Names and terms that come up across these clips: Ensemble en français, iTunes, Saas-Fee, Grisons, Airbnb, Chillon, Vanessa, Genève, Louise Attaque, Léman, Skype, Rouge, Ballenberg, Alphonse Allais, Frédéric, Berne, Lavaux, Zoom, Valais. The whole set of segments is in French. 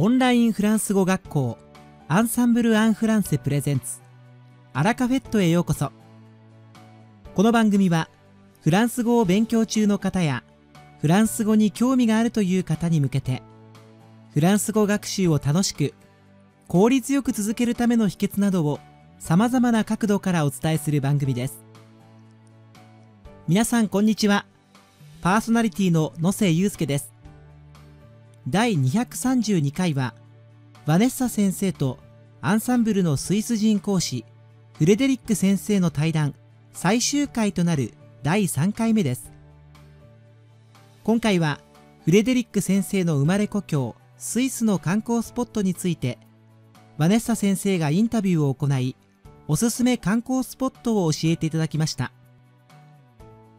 オンラインフランス語学校アンサンブル・アン・フランセプレゼンツアラカフェットへようこそ。この番組はフランス語を勉強中の方やフランス語に興味があるという方に向けて、フランス語学習を楽しく効率よく続けるための秘訣などをさまざまな角度からお伝えする番組です。皆さんこんにちは。パーソナリティの野瀬祐介です。第232回はVanessa先生とアンサンブルのスイス人講師フレデリック先生の対談最終回となる第3回目です。今回はフレデリック先生の生まれ故郷スイスの観光スポットについてVanessa先生がインタビューを行い、おすすめ観光スポットを教えていただきました。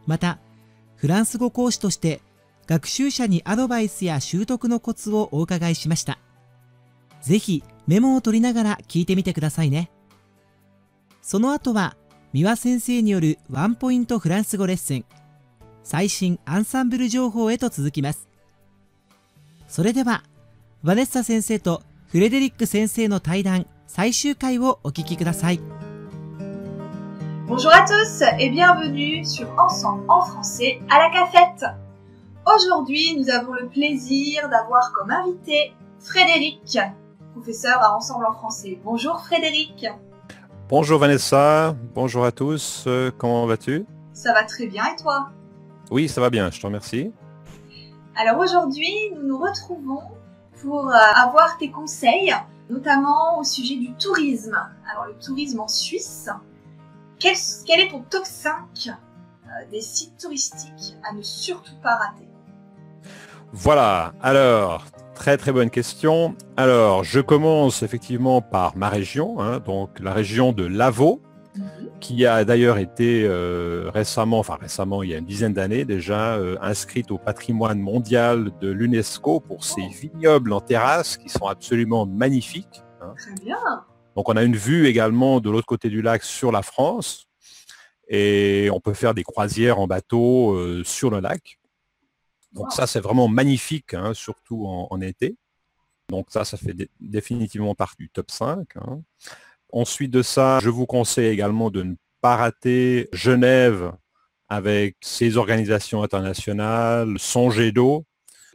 また、フランス語講師として学習者にアドバイスや習得のコツをお伺いしました。ぜひメモを取りながら聞いてみてくださいね。その後は三輪先生によるワンポイントフランス語レッスン、最新アンサンブル情報へと続きます。それではVanessa先生とフレデリック先生の対談最終回をお聞きください。Bonjour à tous et bienvenue sur Ensemble en français à la cafette. Aujourd'hui, nous avons le plaisir d'avoir comme invité Frédéric, professeur à Ensemble en français. Bonjour Frédéric. Bonjour Vanessa, bonjour à tous, comment vas-tu? Ça va très bien et toi? Oui, ça va bien, je te remercie. Alors aujourd'hui, nous nous retrouvons pour avoir tes conseils, notamment au sujet du tourisme. Alors le tourisme en Suisse. Quel est ton top 5 des sites touristiques à ne surtout pas rater? Voilà, alors, très bonne question. Alors, je commence effectivement par ma région, donc la région de Lavaux, qui a d'ailleurs été récemment, il y a une dizaine d'années déjà, inscrite au patrimoine mondial de l'UNESCO pour ses vignobles en terrasse qui sont absolument magnifiques. Très bien. Donc on a une vue également de l'autre côté du lac sur la France et on peut faire des croisières en bateau sur le lac. Donc ça c'est vraiment magnifique, surtout en été. Donc ça fait définitivement partie du top 5. Ensuite de ça, je vous conseille également de ne pas rater Genève avec ses organisations internationales, son jet d'eau,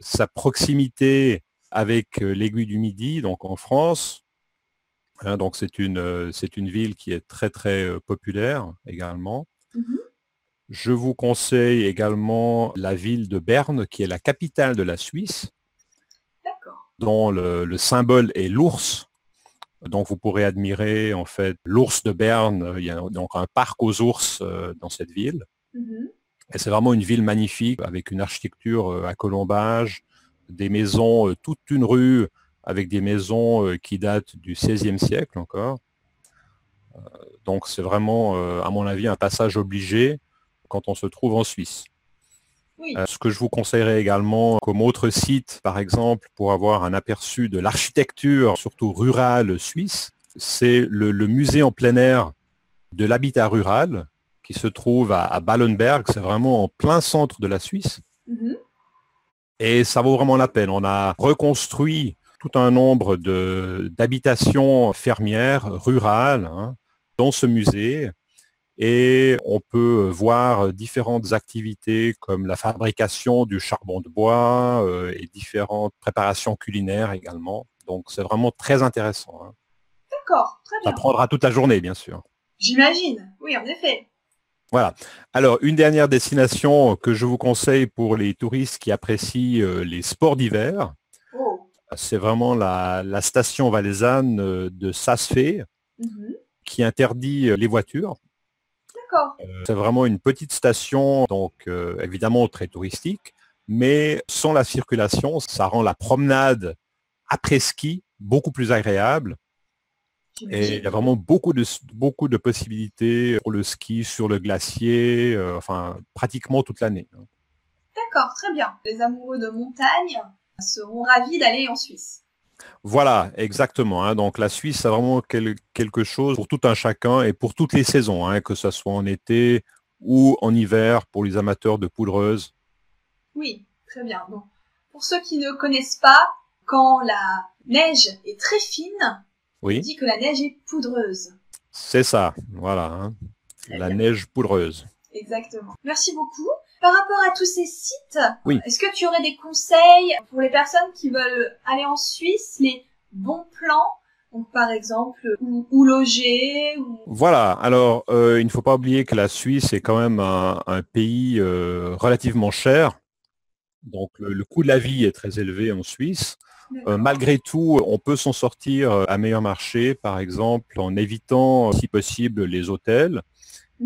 sa proximité avec l'aiguille du Midi, donc en France. Donc c'est une ville qui est très populaire également. Je vous conseille également la ville de Berne, qui est la capitale de la Suisse, dont le symbole est l'ours. Donc vous pourrez admirer en fait l'ours de Berne. Il y a donc un parc aux ours dans cette ville. Et c'est vraiment une ville magnifique, avec une architecture à colombage, des maisons, toute une rue, avec des maisons qui datent du XVIe siècle encore. Donc c'est vraiment, à mon avis, un passage obligé quand on se trouve en Suisse. Oui. Ce que je vous conseillerais également comme autre site, par exemple, pour avoir un aperçu de l'architecture, surtout rurale suisse, c'est le musée en plein air de l'habitat rural qui se trouve à Ballenberg. C'est vraiment en plein centre de la Suisse. Et ça vaut vraiment la peine. On a reconstruit tout un nombre d'habitations fermières, rurales, dans ce musée. Et on peut voir différentes activités comme la fabrication du charbon de bois et différentes préparations culinaires également. Donc c'est vraiment très intéressant. D'accord, très bien. Ça prendra toute la journée, bien sûr. J'imagine, oui, en effet. Voilà. Alors, une dernière destination que je vous conseille pour les touristes qui apprécient les sports d'hiver. C'est vraiment la station valaisanne de Saas-Fee qui interdit les voitures. D'accord. C'est vraiment une petite station, donc évidemment très touristique, mais sans la circulation, ça rend la promenade après ski beaucoup plus agréable. Et il y a vraiment beaucoup de possibilités pour le ski sur le glacier, enfin pratiquement toute l'année. D'accord, très bien. Les amoureux de montagne seront ravis d'aller en Suisse. Voilà, exactement. Donc la Suisse a vraiment quelque chose pour tout un chacun et pour toutes les saisons, que ce soit en été ou en hiver pour les amateurs de poudreuse. Oui, très bien. Bon. Pour ceux qui ne connaissent pas, quand la neige est très fine, oui. On dit que la neige est poudreuse. C'est ça, voilà, hein. La neige poudreuse. Exactement. Merci beaucoup. Par rapport à tous ces sites, oui. Est-ce que tu aurais des conseils pour les personnes qui veulent aller en Suisse, les bons plans, donc par exemple, où loger ou... Voilà, alors il ne faut pas oublier que la Suisse est quand même un pays relativement cher. Donc le coût de la vie est très élevé en Suisse. Malgré tout, on peut s'en sortir à meilleur marché, par exemple, en évitant, si possible, les hôtels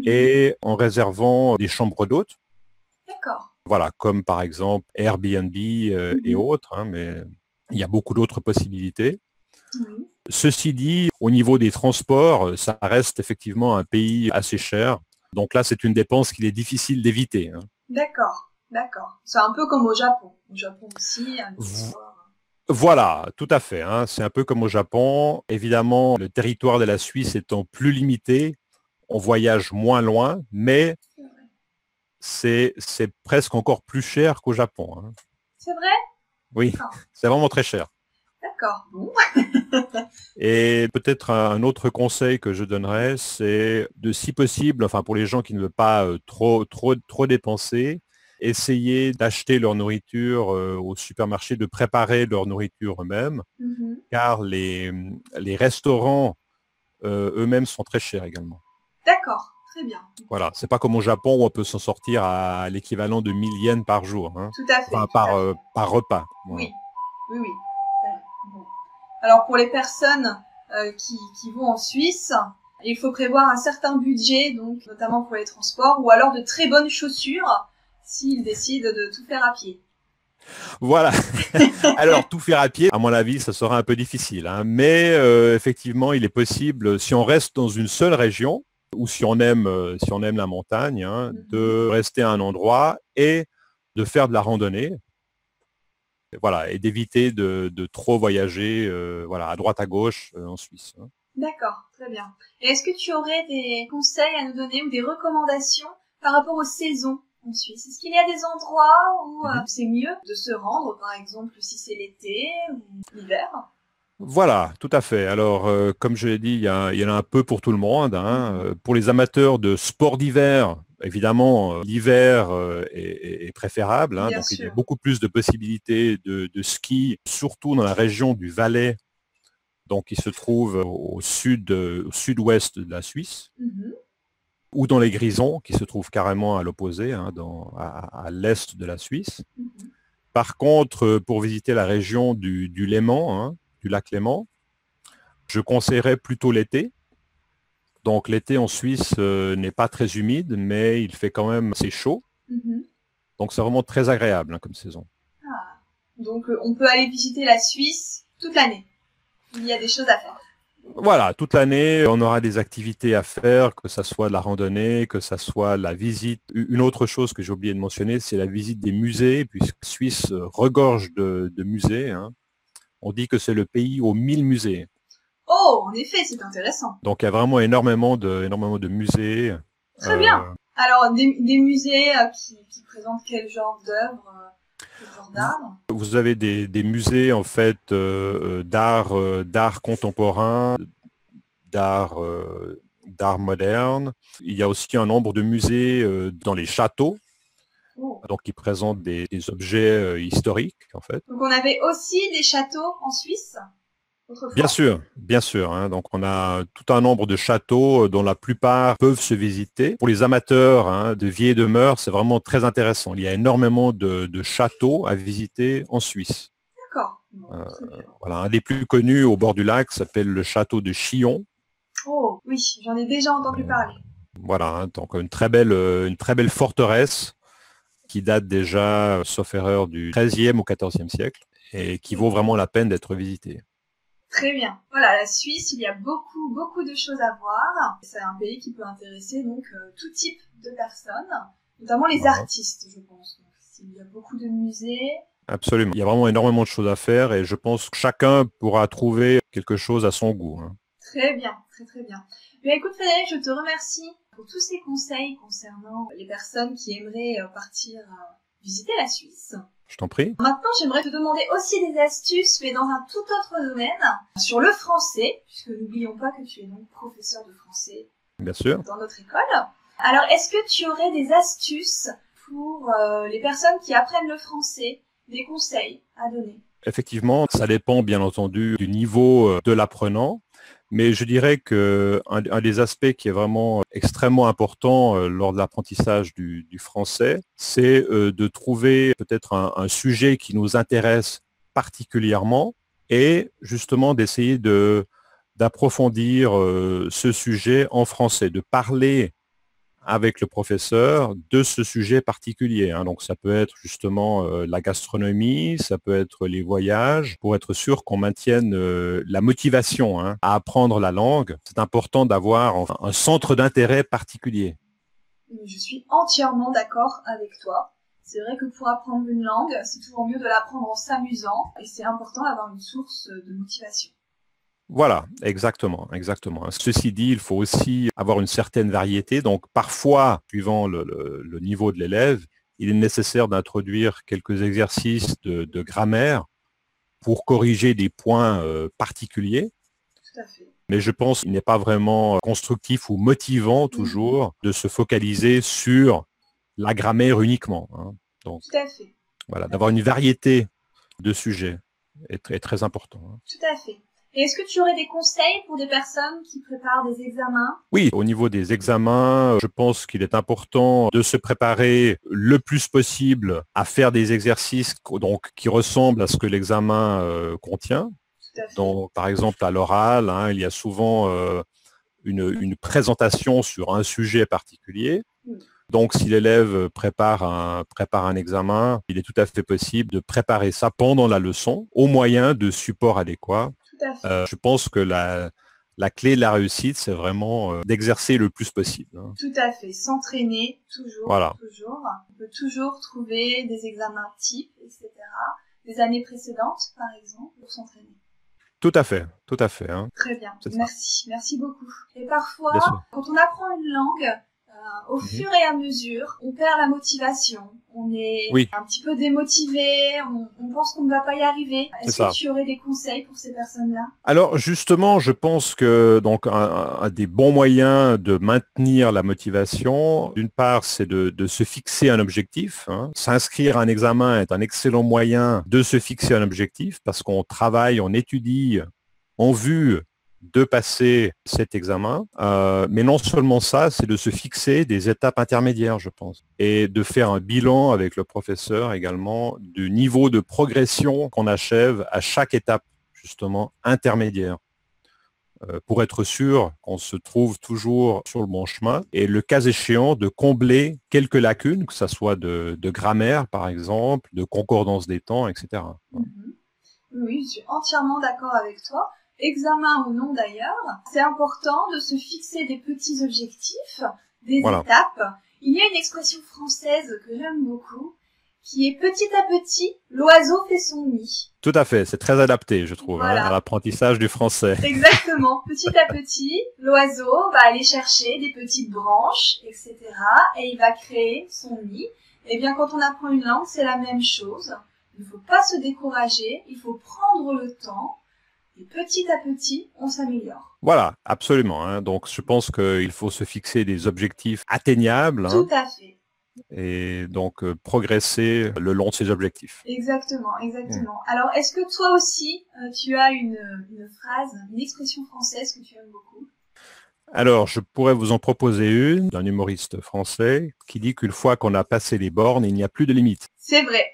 et en réservant des chambres d'hôtes. D'accord. Voilà, comme par exemple Airbnb et autres, hein, mais il y a beaucoup d'autres possibilités. Ceci dit, au niveau des transports, ça reste effectivement un pays assez cher. Donc là, c'est une dépense qu'il est difficile d'éviter. Hein. D'accord, d'accord. C'est un peu comme au Japon. Au Japon aussi, un transport... Voilà, tout à fait. Hein. C'est un peu comme au Japon. Évidemment, le territoire de la Suisse étant plus limité, on voyage moins loin, mais c'est presque encore plus cher qu'au Japon. Hein. C'est vrai? Oui, c'est vraiment très cher. D'accord, bon. Et peut-être un autre conseil que je donnerais, c'est de, si possible, enfin pour les gens qui ne veulent pas trop dépenser, essayer d'acheter leur nourriture au supermarché, de préparer leur nourriture eux-mêmes, car les restaurants eux-mêmes sont très chers également. D'accord, très bien. Voilà, c'est pas comme au Japon où on peut s'en sortir à l'équivalent de 1000 yens par jour. Hein. Tout à fait. Enfin, par repas. Voilà. Oui, oui, oui. Bon. Alors pour les personnes qui vont en Suisse, il faut prévoir un certain budget, donc notamment pour les transports, ou alors de très bonnes chaussures. S'ils décident de tout faire à pied. Voilà. Alors, tout faire à pied, à mon avis, ça sera un peu difficile. Hein. Mais effectivement, il est possible, si on reste dans une seule région, ou si on aime la montagne, hein, de rester à un endroit et de faire de la randonnée. Voilà, et d'éviter de trop voyager voilà, à droite, à gauche en Suisse. Hein. D'accord, très bien. Et est-ce que tu aurais des conseils à nous donner ou des recommandations par rapport aux saisons ? En Suisse, est-ce qu'il y a des endroits où c'est mieux de se rendre, par exemple, si c'est l'été ou l'hiver? Voilà, tout à fait. Alors, comme je l'ai dit, il y en a un peu pour tout le monde. Hein. Pour les amateurs de sport d'hiver, évidemment, l'hiver est préférable. Hein. Donc, sûr. Il y a beaucoup plus de possibilités de ski, surtout dans la région du Valais, donc qui se trouve au sud-ouest de la Suisse. Ou dans les Grisons, qui se trouvent carrément à l'opposé, hein, à l'est de la Suisse. Par contre, pour visiter la région du Léman, hein, du lac Léman, je conseillerais plutôt l'été. Donc l'été en Suisse n'est pas très humide, mais il fait quand même assez chaud. Donc c'est vraiment très agréable hein, comme saison. Ah. Donc on peut aller visiter la Suisse toute l'année. Il y a des choses à faire. Voilà, toute l'année, on aura des activités à faire, que ça soit de la randonnée, que ça soit la visite. Une autre chose que j'ai oublié de mentionner, c'est la visite des musées, puisque la Suisse regorge de musées. Hein. On dit que c'est le pays aux 1000 musées. Oh, en effet, c'est intéressant. Donc, il y a vraiment énormément de musées. Très bien. Alors, des musées qui présentent quel genre d'œuvres ? Vous avez des musées en fait d'art contemporain, d'art moderne. Il y a aussi un nombre de musées dans les châteaux, donc qui présentent des objets historiques en fait. Donc on avait aussi des châteaux en Suisse autrefois. Bien sûr, hein, donc on a tout un nombre de châteaux dont la plupart peuvent se visiter. Pour les amateurs hein, de vie et de mœurs, c'est vraiment très intéressant. Il y a énormément de châteaux à visiter en Suisse. D'accord. Voilà, un des plus connus au bord du lac s'appelle le château de Chillon. Oh oui, j'en ai déjà entendu parler. Voilà, hein, donc une très belle forteresse qui date déjà, sauf erreur, du XIIIe ou XIVe siècle et qui vaut vraiment la peine d'être visitée. Très bien. Voilà, la Suisse, il y a beaucoup, beaucoup de choses à voir. C'est un pays qui peut intéresser donc tout type de personnes, notamment les artistes, je pense. Donc, il y a beaucoup de musées. Absolument. Il y a vraiment énormément de choses à faire et je pense que chacun pourra trouver quelque chose à son goût. Hein. Très bien, très très bien. Mais écoute Frédéric, je te remercie pour tous ces conseils concernant les personnes qui aimeraient partir visiter la Suisse. Je t'en prie. Maintenant, j'aimerais te demander aussi des astuces, mais dans un tout autre domaine, sur le français, puisque n'oublions pas que tu es donc professeur de français. Bien sûr. Dans notre école. Alors, est-ce que tu aurais des astuces pour les personnes qui apprennent le français, des conseils à donner? Effectivement, ça dépend bien entendu du niveau de l'apprenant, mais je dirais que un des aspects qui est vraiment extrêmement important lors de l'apprentissage du français, c'est de trouver peut-être un sujet qui nous intéresse particulièrement et justement d'essayer d'approfondir ce sujet en français, de parler avec le professeur de ce sujet particulier. Donc ça peut être justement la gastronomie, ça peut être les voyages, pour être sûr qu'on maintienne la motivation à apprendre la langue. C'est important d'avoir enfin, un centre d'intérêt particulier. Je suis entièrement d'accord avec toi. C'est vrai que pour apprendre une langue, c'est toujours mieux de l'apprendre en s'amusant et c'est important d'avoir une source de motivation. Voilà, exactement. Ceci dit, il faut aussi avoir une certaine variété. Donc, parfois, suivant le niveau de l'élève, il est nécessaire d'introduire quelques exercices de grammaire pour corriger des points particuliers. Tout à fait. Mais je pense qu'il n'est pas vraiment constructif ou motivant toujours de se focaliser sur la grammaire uniquement. Donc, tout à fait. Voilà, d'avoir une variété de sujets est très important. Tout à fait. Et est-ce que tu aurais des conseils pour des personnes qui préparent des examens? Oui, au niveau des examens, je pense qu'il est important de se préparer le plus possible à faire des exercices donc, qui ressemblent à ce que l'examen contient. Tout à fait. Donc, par exemple, à l'oral, il y a souvent une présentation sur un sujet particulier. Mmh. Donc, si l'élève prépare un examen, il est tout à fait possible de préparer ça pendant la leçon, au moyen de supports adéquats. Je pense que la clé de la réussite, c'est vraiment d'exercer le plus possible. Tout à fait, s'entraîner toujours, voilà. Toujours. On peut toujours trouver des examens types, etc. Des années précédentes, par exemple, pour s'entraîner. Tout à fait. Très bien, merci beaucoup. Et parfois, quand on apprend une langue, au fur et à mesure, on perd la motivation. On est un petit peu démotivé, on pense qu'on ne va pas y arriver. Est-ce que tu aurais des conseils pour ces personnes-là? Alors justement, je pense que donc un des bons moyens de maintenir la motivation, d'une part, c'est de se fixer un objectif. S'inscrire à un examen est un excellent moyen de se fixer un objectif parce qu'on travaille, on étudie en vue de passer cet examen, mais non seulement ça, c'est de se fixer des étapes intermédiaires, je pense, et de faire un bilan avec le professeur également du niveau de progression qu'on achève à chaque étape, justement, intermédiaire, pour être sûr qu'on se trouve toujours sur le bon chemin, et le cas échéant, de combler quelques lacunes, que ce soit de grammaire, par exemple, de concordance des temps, etc. Oui, je suis entièrement d'accord avec toi. Examen ou non d'ailleurs, c'est important de se fixer des petits objectifs, des étapes. Il y a une expression française que j'aime beaucoup, qui est « petit à petit, l'oiseau fait son nid ». Tout à fait, c'est très adapté, je trouve, à l'apprentissage du français. Exactement, petit à petit, l'oiseau va aller chercher des petites branches, etc. et il va créer son nid. Eh bien, quand on apprend une langue, c'est la même chose. Il ne faut pas se décourager, il faut prendre le temps. Et petit à petit, on s'améliore. Voilà, absolument. Donc, je pense qu'il faut se fixer des objectifs atteignables. Tout à fait. Et donc, progresser le long de ces objectifs. Exactement. Alors, est-ce que toi aussi, tu as une phrase, une expression française que tu aimes beaucoup? Alors, je pourrais vous en proposer une d'un humoriste français qui dit qu'une fois qu'on a passé les bornes, il n'y a plus de limites. C'est vrai.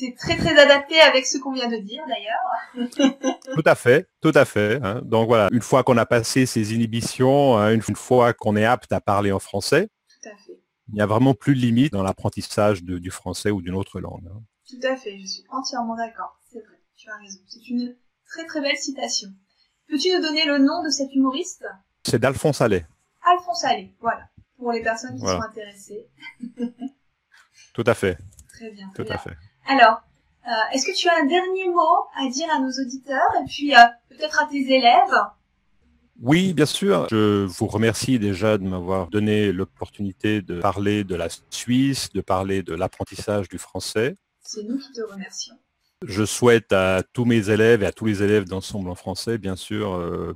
C'est très, très adapté avec ce qu'on vient de dire, d'ailleurs. Tout à fait. Donc voilà, une fois qu'on a passé ces inhibitions, une fois qu'on est apte à parler en français, tout à fait. Il n'y a vraiment plus de limite dans l'apprentissage du français ou d'une autre langue. Tout à fait, je suis entièrement d'accord. C'est vrai, tu as raison. C'est une très, très belle citation. Peux-tu nous donner le nom de cet humoriste? C'est d'Alphonse Allais. Alphonse Allais, voilà. Pour les personnes qui sont intéressées. Tout à fait. Très bien. Tout à fait. Alors, est-ce que tu as un dernier mot à dire à nos auditeurs et puis peut-être à tes élèves? Oui, bien sûr. Je vous remercie déjà de m'avoir donné l'opportunité de parler de la Suisse, de parler de l'apprentissage du français. C'est nous qui te remercions. Je souhaite à tous mes élèves et à tous les élèves d'Ensemble en français, bien sûr,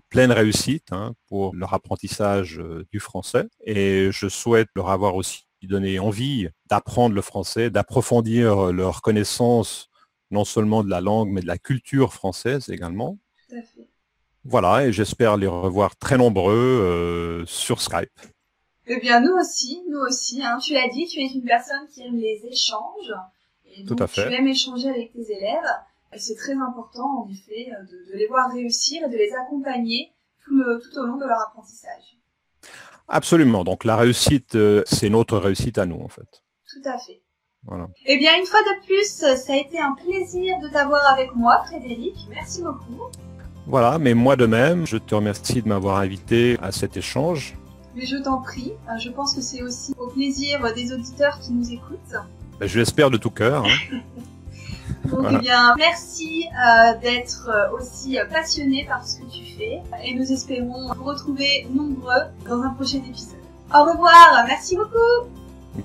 pleine réussite pour leur apprentissage du français. Et je souhaite leur avoir aussi donné envie d'apprendre le français, d'approfondir leur connaissance non seulement de la langue, mais de la culture française également. Tout à fait. Voilà, et j'espère les revoir très nombreux sur Skype. Eh bien, nous aussi. Tu l'as dit, tu es une personne qui aime les échanges. Et donc, tout à fait. Tu aimes échanger avec tes élèves. Et c'est très important, en effet, de les voir réussir et de les accompagner tout au long de leur apprentissage. Absolument. Donc, la réussite, c'est notre réussite à nous, en fait. Tout à fait. Voilà. Eh bien, une fois de plus, ça a été un plaisir de t'avoir avec moi, Frédéric. Merci beaucoup. Voilà, mais moi de même, je te remercie de m'avoir invité à cet échange. Mais je t'en prie. Je pense que c'est aussi au plaisir des auditeurs qui nous écoutent. Je l'espère de tout cœur. Donc, voilà. Eh bien, merci d'être aussi passionné par ce que tu fais. Et nous espérons vous retrouver nombreux dans un prochain épisode. Au revoir, merci beaucoup.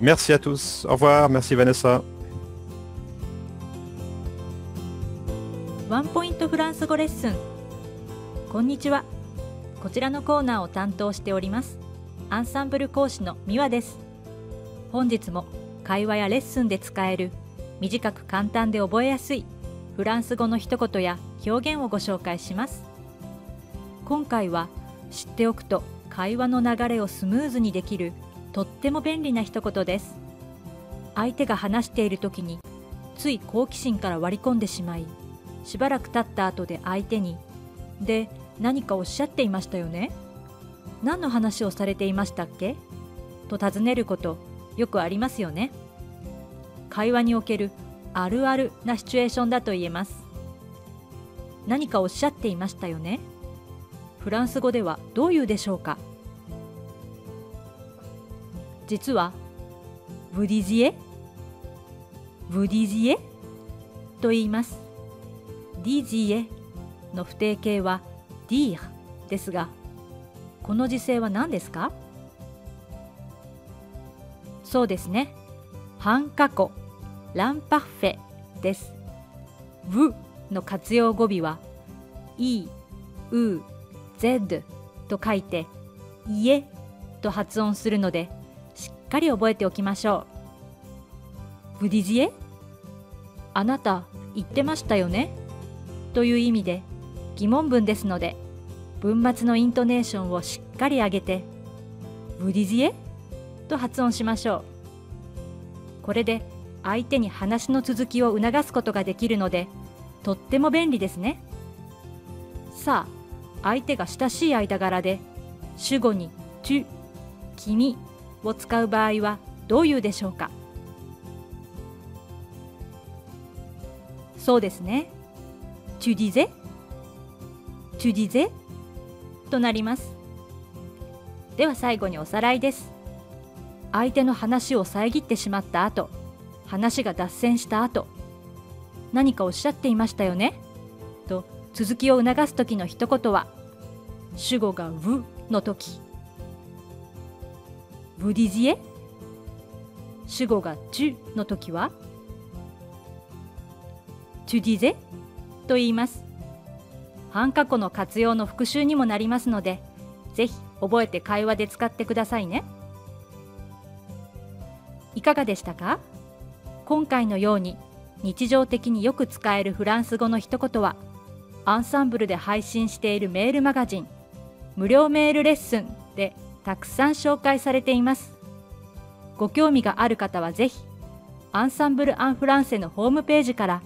Merci à tous. Au revoir, merci Vanessa. ワンポイントフランス語レッスン。こんにちは。こちらのコーナーを担当しております。アンサンブル講師のミワです。本日も会話やレッスンで使える短く簡単で覚えやすいフランス語の一言や表現をご紹介します。今回は知っておくと会話の流れをスムーズにできるとっても便利な一言です。相手が話している時につい好奇心から割り込んでしまい、しばらく経った後で相手に「で、何かおっしゃっていましたよね？何の話をされていましたっけ？」と尋ねることよくありますよね。会話におけるあるあるなシチュエーションだと言えます。何かおっしゃっていましたよね。フランス語ではどういうでしょうか。実は「ブディジエ」「ブディジエ」と言います。DGA の不定形は dire ですが、この時制は何ですか？そうですね。半過去、ランパッフェです。vous の活用語尾は i, u, z と書いて ie と発音するので、しっかり覚えておきましょう。vous disiez? あなた言ってましたよね？という意味で疑問文ですので、文末のイントネーションをしっかり上げて「ブディジエ」と発音しましょう。これで相手に話の続きを促すことができるので、とっても便利ですね。さあ、相手が親しい間柄で主語に「tu」「君」を使う場合はどういうでしょうか。そうですね。Tu disais? Tu disais? となります。では最後におさらいです。相手の話を遮ってしまった後、話が脱線した後、何かおっしゃっていましたよね？と続きを促す時の一言は、主語が vous の時、vous disiez? 主語が tu の時は、tu disais?と言います。半過去の活用の復習にもなりますので、ぜひ覚えて会話で使ってくださいね。いかがでしたか？今回のように日常的によく使えるフランス語の一言は、アンサンブルで配信しているメールマガジン無料メールレッスンでたくさん紹介されています。ご興味がある方はぜひアンサンブル・アン・フランセのホームページから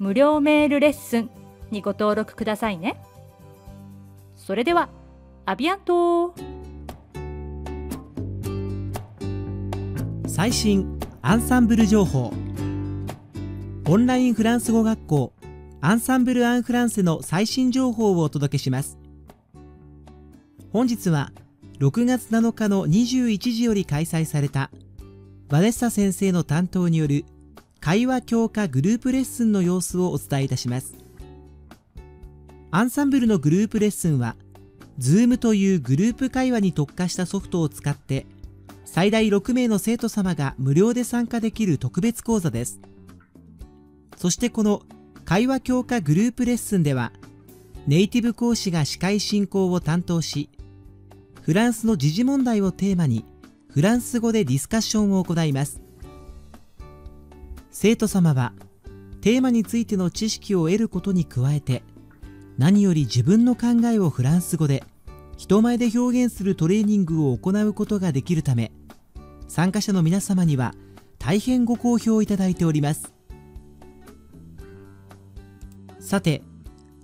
無料メールレッスンにご登録くださいね。それでは、アビアント。最新アンサンブル情報。オンラインフランス語学校アンサンブル・アン・フランセの最新情報をお届けします。本日は6月7日の21時より開催されたVanessa先生の担当による会話強化グループレッスンの様子をお伝えいたします。アンサンブルのグループレッスンは Zoom というグループ会話に特化したソフトを使って、最大6名の生徒様が無料で参加できる特別講座です。そしてこの会話強化グループレッスンでは、ネイティブ講師が司会進行を担当し、フランスの時事問題をテーマに、フランス語でディスカッションを行います。生徒様は、テーマについての知識を得ることに加えて、何より自分の考えをフランス語で、人前で表現するトレーニングを行うことができるため、参加者の皆様には大変ご好評いただいております。さて、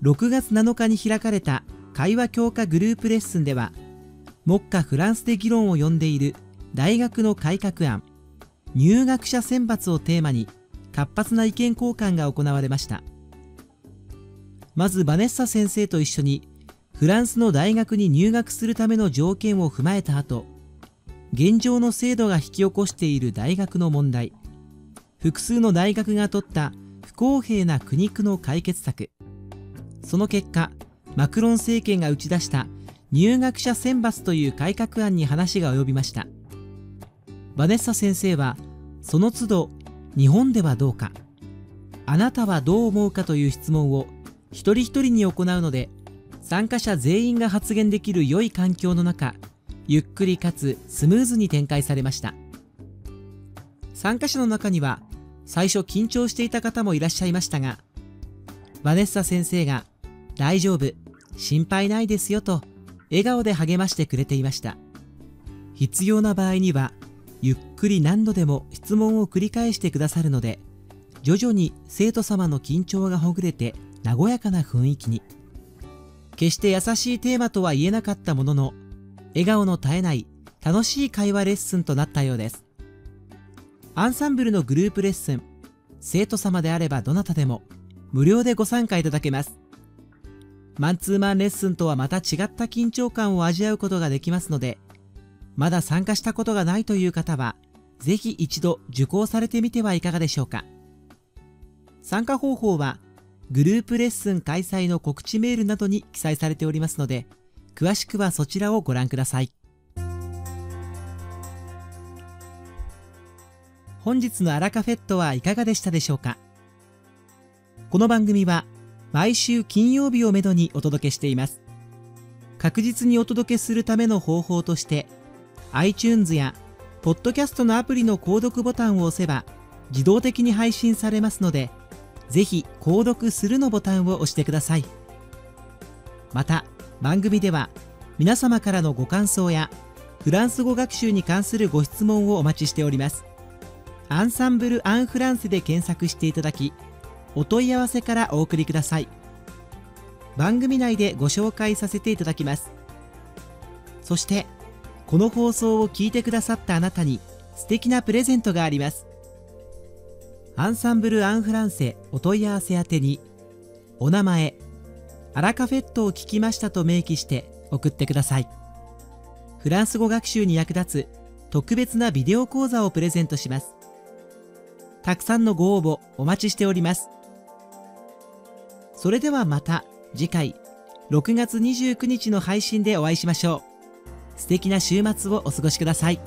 6月7日に開かれた会話強化グループレッスンでは、目下フランスで議論を呼んでいる大学の改革案、入学者選抜をテーマに活発な意見交換が行われました。まずVanessa先生と一緒に、フランスの大学に入学するための条件を踏まえた後、現状の制度が引き起こしている大学の問題、複数の大学が取った不公平な苦肉の解決策、その結果、マクロン政権が打ち出した入学者選抜という改革案に話が及びました。Vanessa先生は、その都度、日本ではどうか、あなたはどう思うかという質問を一人一人に行うので、参加者全員が発言できる良い環境の中、ゆっくりかつスムーズに展開されました。参加者の中には、最初緊張していた方もいらっしゃいましたが、Vanessa先生が、大丈夫、心配ないですよと、笑顔で励ましてくれていました。必要な場合には、ゆっくり何度でも質問を繰り返してくださるので、徐々に生徒様の緊張がほぐれて、和やかな雰囲気に。決して優しいテーマとは言えなかったものの、笑顔の絶えない楽しい会話レッスンとなったようです。アンサンブルのグループレッスン、生徒様であればどなたでも無料でご参加いただけます。マンツーマンレッスンとはまた違った緊張感を味わうことができますので、まだ参加したことがないという方は、ぜひ一度受講されてみてはいかがでしょうか。参加方法は、グループレッスン開催の告知メールなどに記載されておりますので、詳しくはそちらをご覧ください。本日のアラカフェットはいかがでしたでしょうか。この番組は毎週金曜日をめどにお届けしています。確実にお届けするための方法として、iTunes やポッドキャストのアプリの購読ボタンを押せば自動的に配信されますので、ぜひ購読するのボタンを押してください。また番組では皆様からのご感想やフランス語学習に関するご質問をお待ちしております。アンサンブル・アン・フランセで検索していただき、お問い合わせからお送りください。番組内でご紹介させていただきます。そしてこの放送を聞いてくださったあなたに素敵なプレゼントがあります。アンサンブル・アン・フランセお問い合わせ宛てに、お名前、アラカフェットを聞きましたと明記して送ってください。フランス語学習に役立つ特別なビデオ講座をプレゼントします。たくさんのご応募お待ちしております。それではまた次回6月29日の配信でお会いしましょう。素敵な週末をお過ごしください。